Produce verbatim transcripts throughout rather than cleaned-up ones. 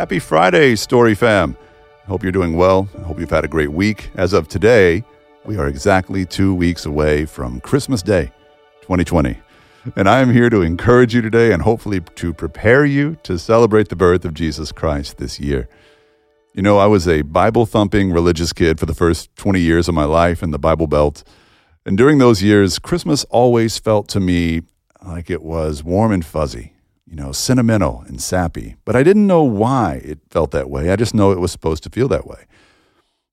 Happy Friday, Story Fam. I hope you're doing well. I hope you've had a great week. As of today, we are exactly two weeks away from Christmas Day, twenty twenty. And I am here to encourage you today and hopefully to prepare you to celebrate the birth of Jesus Christ this year. You know, I was a Bible-thumping religious kid for the first twenty years of my life in the Bible Belt. And during those years, Christmas always felt to me like it was warm and fuzzy, you know, sentimental and sappy. But I didn't know why it felt that way. I just know it was supposed to feel that way.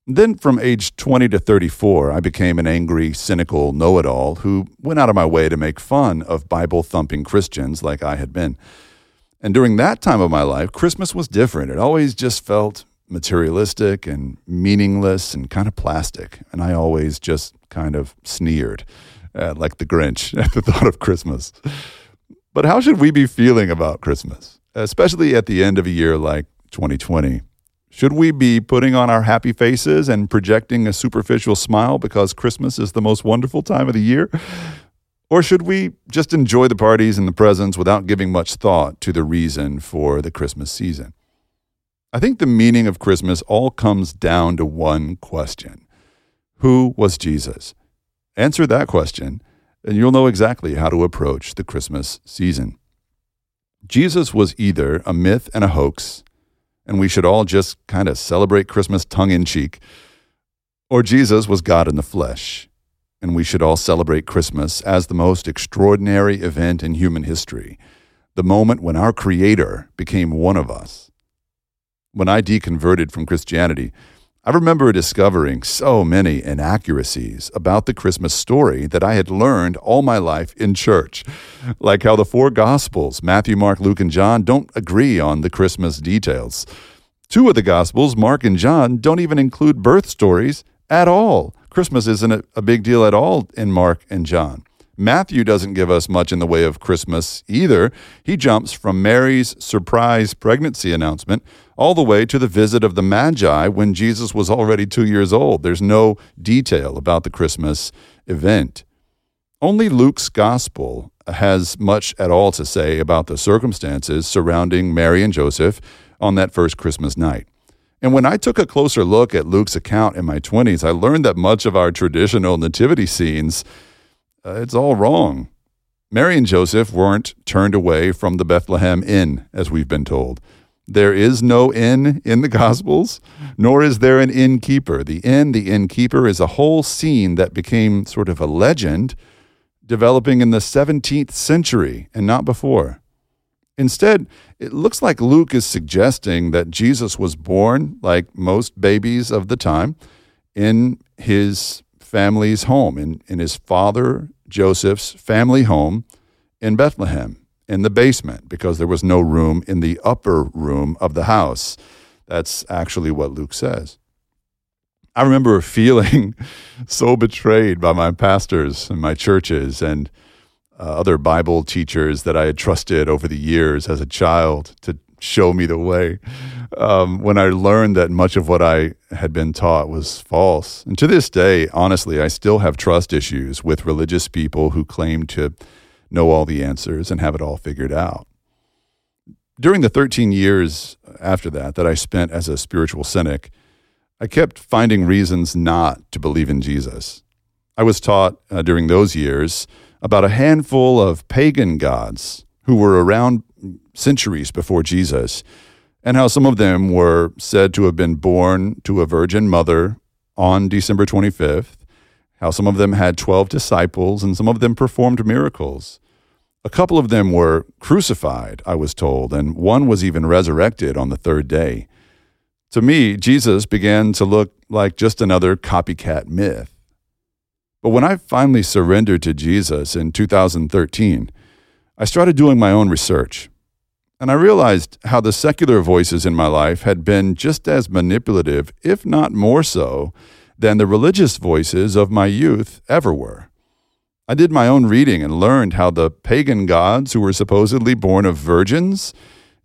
Then from age twenty to thirty-four, I became an angry, cynical know-it-all who went out of my way to make fun of Bible-thumping Christians like I had been. And during that time of my life, Christmas was different. It always just felt materialistic and meaningless and kind of plastic. And I always just kind of sneered, uh, like the Grinch, at the thought of Christmas. But how should we be feeling about Christmas, especially at the end of a year like twenty twenty? Should we be putting on our happy faces and projecting a superficial smile because Christmas is the most wonderful time of the year? Or should we just enjoy the parties and the presents without giving much thought to the reason for the Christmas season? I think the meaning of Christmas all comes down to one question. Who was Jesus? Answer that question, and you'll know exactly how to approach the Christmas season. Jesus was either a myth and a hoax, and we should all just kind of celebrate Christmas tongue-in-cheek. Or Jesus was God in the flesh, and we should all celebrate Christmas as the most extraordinary event in human history, the moment when our Creator became one of us. When I deconverted from Christianity, I remember discovering so many inaccuracies about the Christmas story that I had learned all my life in church, like how the four Gospels, Matthew, Mark, Luke, and John, don't agree on the Christmas details. Two of the Gospels, Mark and John, don't even include birth stories at all. Christmas isn't a big deal at all in Mark and John. Matthew doesn't give us much in the way of Christmas either. He jumps from Mary's surprise pregnancy announcement all the way to the visit of the Magi when Jesus was already two years old. There's no detail about the Christmas event. Only Luke's gospel has much at all to say about the circumstances surrounding Mary and Joseph on that first Christmas night. And when I took a closer look at Luke's account in my twenties, I learned that much of our traditional nativity scenes, uh, it's all wrong. Mary and Joseph weren't turned away from the Bethlehem Inn, as we've been told. There is no inn in the Gospels, nor is there an innkeeper. The inn, the innkeeper, is a whole scene that became sort of a legend, developing in the seventeenth century and not before. Instead, it looks like Luke is suggesting that Jesus was born, like most babies of the time, in his family's home, in, in his father Joseph's family home in Bethlehem, in the basement, because there was no room in the upper room of the house. That's actually what Luke says. I remember feeling so betrayed by my pastors and my churches and uh, other Bible teachers that I had trusted over the years as a child to show me the way, um, when I learned that much of what I had been taught was false. And to this day, honestly, I still have trust issues with religious people who claim to know all the answers and have it all figured out. During the thirteen years after that, that I spent as a spiritual cynic, I kept finding reasons not to believe in Jesus. I was taught uh, during those years about a handful of pagan gods who were around centuries before Jesus, and how some of them were said to have been born to a virgin mother on December twenty-fifth, how some of them had twelve disciples, and some of them performed miracles. A couple of them were crucified, I was told, and one was even resurrected on the third day. To me, Jesus began to look like just another copycat myth. But when I finally surrendered to Jesus in two thousand thirteen, I started doing my own research, and I realized how the secular voices in my life had been just as manipulative, if not more so, than the religious voices of my youth ever were. I did my own reading and learned how the pagan gods who were supposedly born of virgins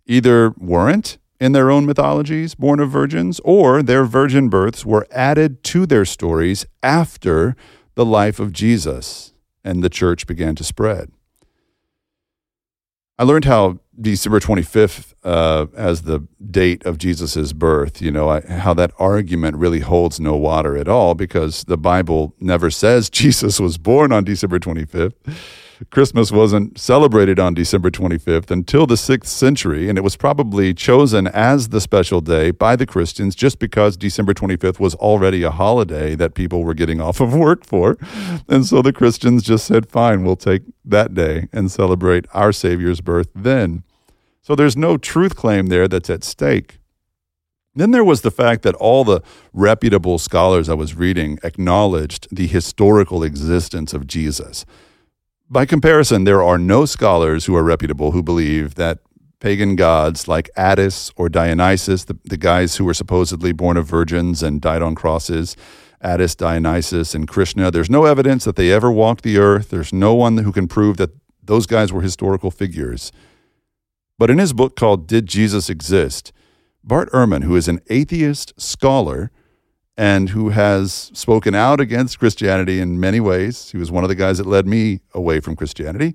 either weren't, in their own mythologies, born of virgins, or their virgin births were added to their stories after the life of Jesus and the church began to spread. I learned how December twenty-fifth uh, as the date of Jesus's birth, you know, I, how that argument really holds no water at all, because the Bible never says Jesus was born on December twenty-fifth. Christmas wasn't celebrated on December twenty-fifth until the sixth century, and it was probably chosen as the special day by the Christians just because December twenty-fifth was already a holiday that people were getting off of work for. And so the Christians just said, fine, we'll take that day and celebrate our Savior's birth then. So there's no truth claim there that's at stake. Then there was the fact that all the reputable scholars I was reading acknowledged the historical existence of Jesus. By comparison, there are no scholars who are reputable who believe that pagan gods like Attis or Dionysus, the, the guys who were supposedly born of virgins and died on crosses, Attis, Dionysus, and Krishna, there's no evidence that they ever walked the earth. There's no one who can prove that those guys were historical figures. But in his book called Did Jesus Exist?, Bart Ehrman, who is an atheist scholar, and who has spoken out against Christianity in many ways. He was one of the guys that led me away from Christianity.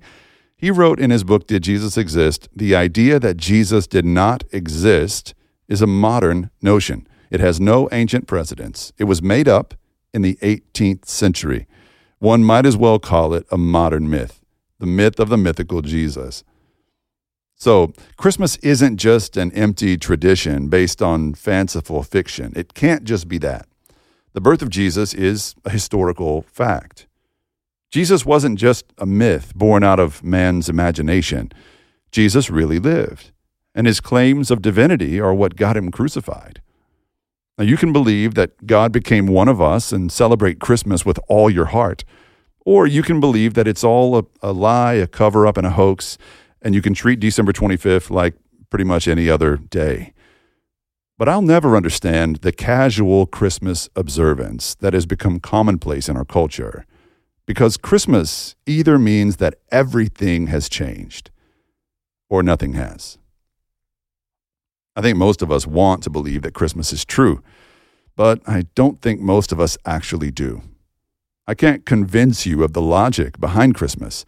He wrote in his book, Did Jesus Exist?, the idea that Jesus did not exist is a modern notion. It has no ancient precedence. It was made up in the eighteenth century. One might as well call it a modern myth, the myth of the mythical Jesus. So Christmas isn't just an empty tradition based on fanciful fiction. It can't just be that. The birth of Jesus is a historical fact. Jesus wasn't just a myth born out of man's imagination. Jesus really lived, and his claims of divinity are what got him crucified. Now, you can believe that God became one of us and celebrate Christmas with all your heart, or you can believe that it's all a, a lie, a cover-up, and a hoax, and you can treat December twenty-fifth like pretty much any other day. But I'll never understand the casual Christmas observance that has become commonplace in our culture, because Christmas either means that everything has changed or nothing has. I think most of us want to believe that Christmas is true, but I don't think most of us actually do. I can't convince you of the logic behind Christmas.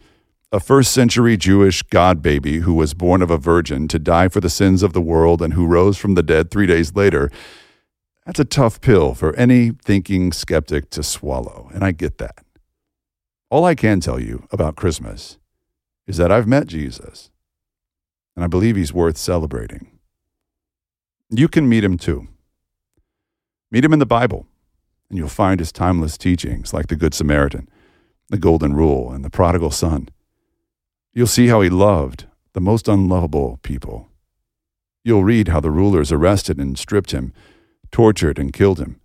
A first-century Jewish God baby who was born of a virgin to die for the sins of the world and who rose from the dead three days later, that's a tough pill for any thinking skeptic to swallow, and I get that. All I can tell you about Christmas is that I've met Jesus, and I believe he's worth celebrating. You can meet him too. Meet him in the Bible, and you'll find his timeless teachings like the Good Samaritan, the Golden Rule, and the Prodigal Son. You'll see how he loved the most unlovable people. You'll read how the rulers arrested and stripped him, tortured and killed him,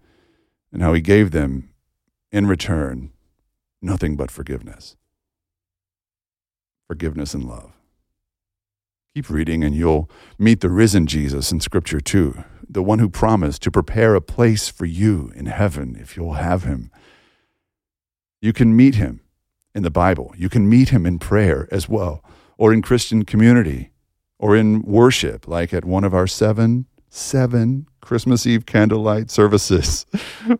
and how he gave them, in return, nothing but forgiveness. Forgiveness and love. Keep reading and you'll meet the risen Jesus in Scripture too, the one who promised to prepare a place for you in heaven if you'll have him. You can meet him in the Bible. You can meet him in prayer as well, or in Christian community, or in worship, like at one of our seven, seven Christmas Eve candlelight services,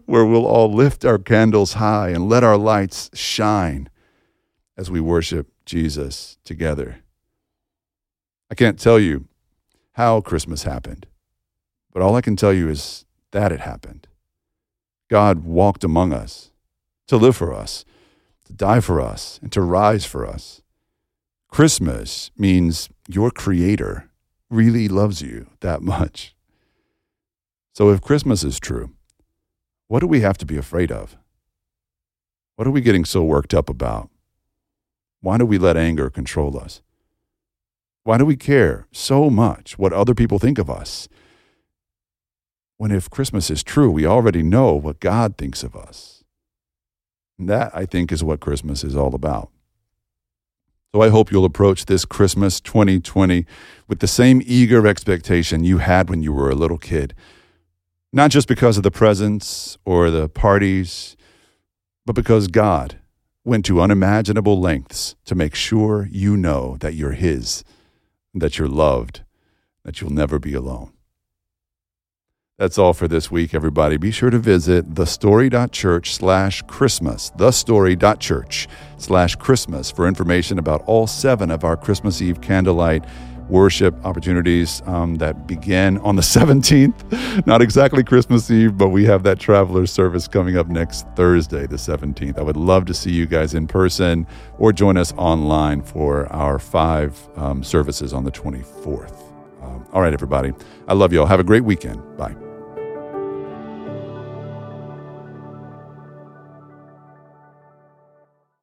where we'll all lift our candles high and let our lights shine as we worship Jesus together. I can't tell you how Christmas happened, but all I can tell you is that it happened. God walked among us to live for us, to die for us, and to rise for us. Christmas means your Creator really loves you that much. So if Christmas is true, what do we have to be afraid of? What are we getting so worked up about? Why do we let anger control us? Why do we care so much what other people think of us, when if Christmas is true, we already know what God thinks of us? And that, I think, is what Christmas is all about. So I hope you'll approach this Christmas twenty twenty with the same eager expectation you had when you were a little kid, not just because of the presents or the parties, but because God went to unimaginable lengths to make sure you know that you're his, that you're loved, that you'll never be alone. That's all for this week, everybody. Be sure to visit thestory.church slash Christmas, thestory.church slash Christmas for information about all seven of our Christmas Eve candlelight worship opportunities um, that begin on the seventeenth. Not exactly Christmas Eve, but we have that traveler service coming up next Thursday, the seventeenth. I would love to see you guys in person or join us online for our five um, services on the twenty-fourth. Um, all right, everybody. I love you all. Have a great weekend. Bye.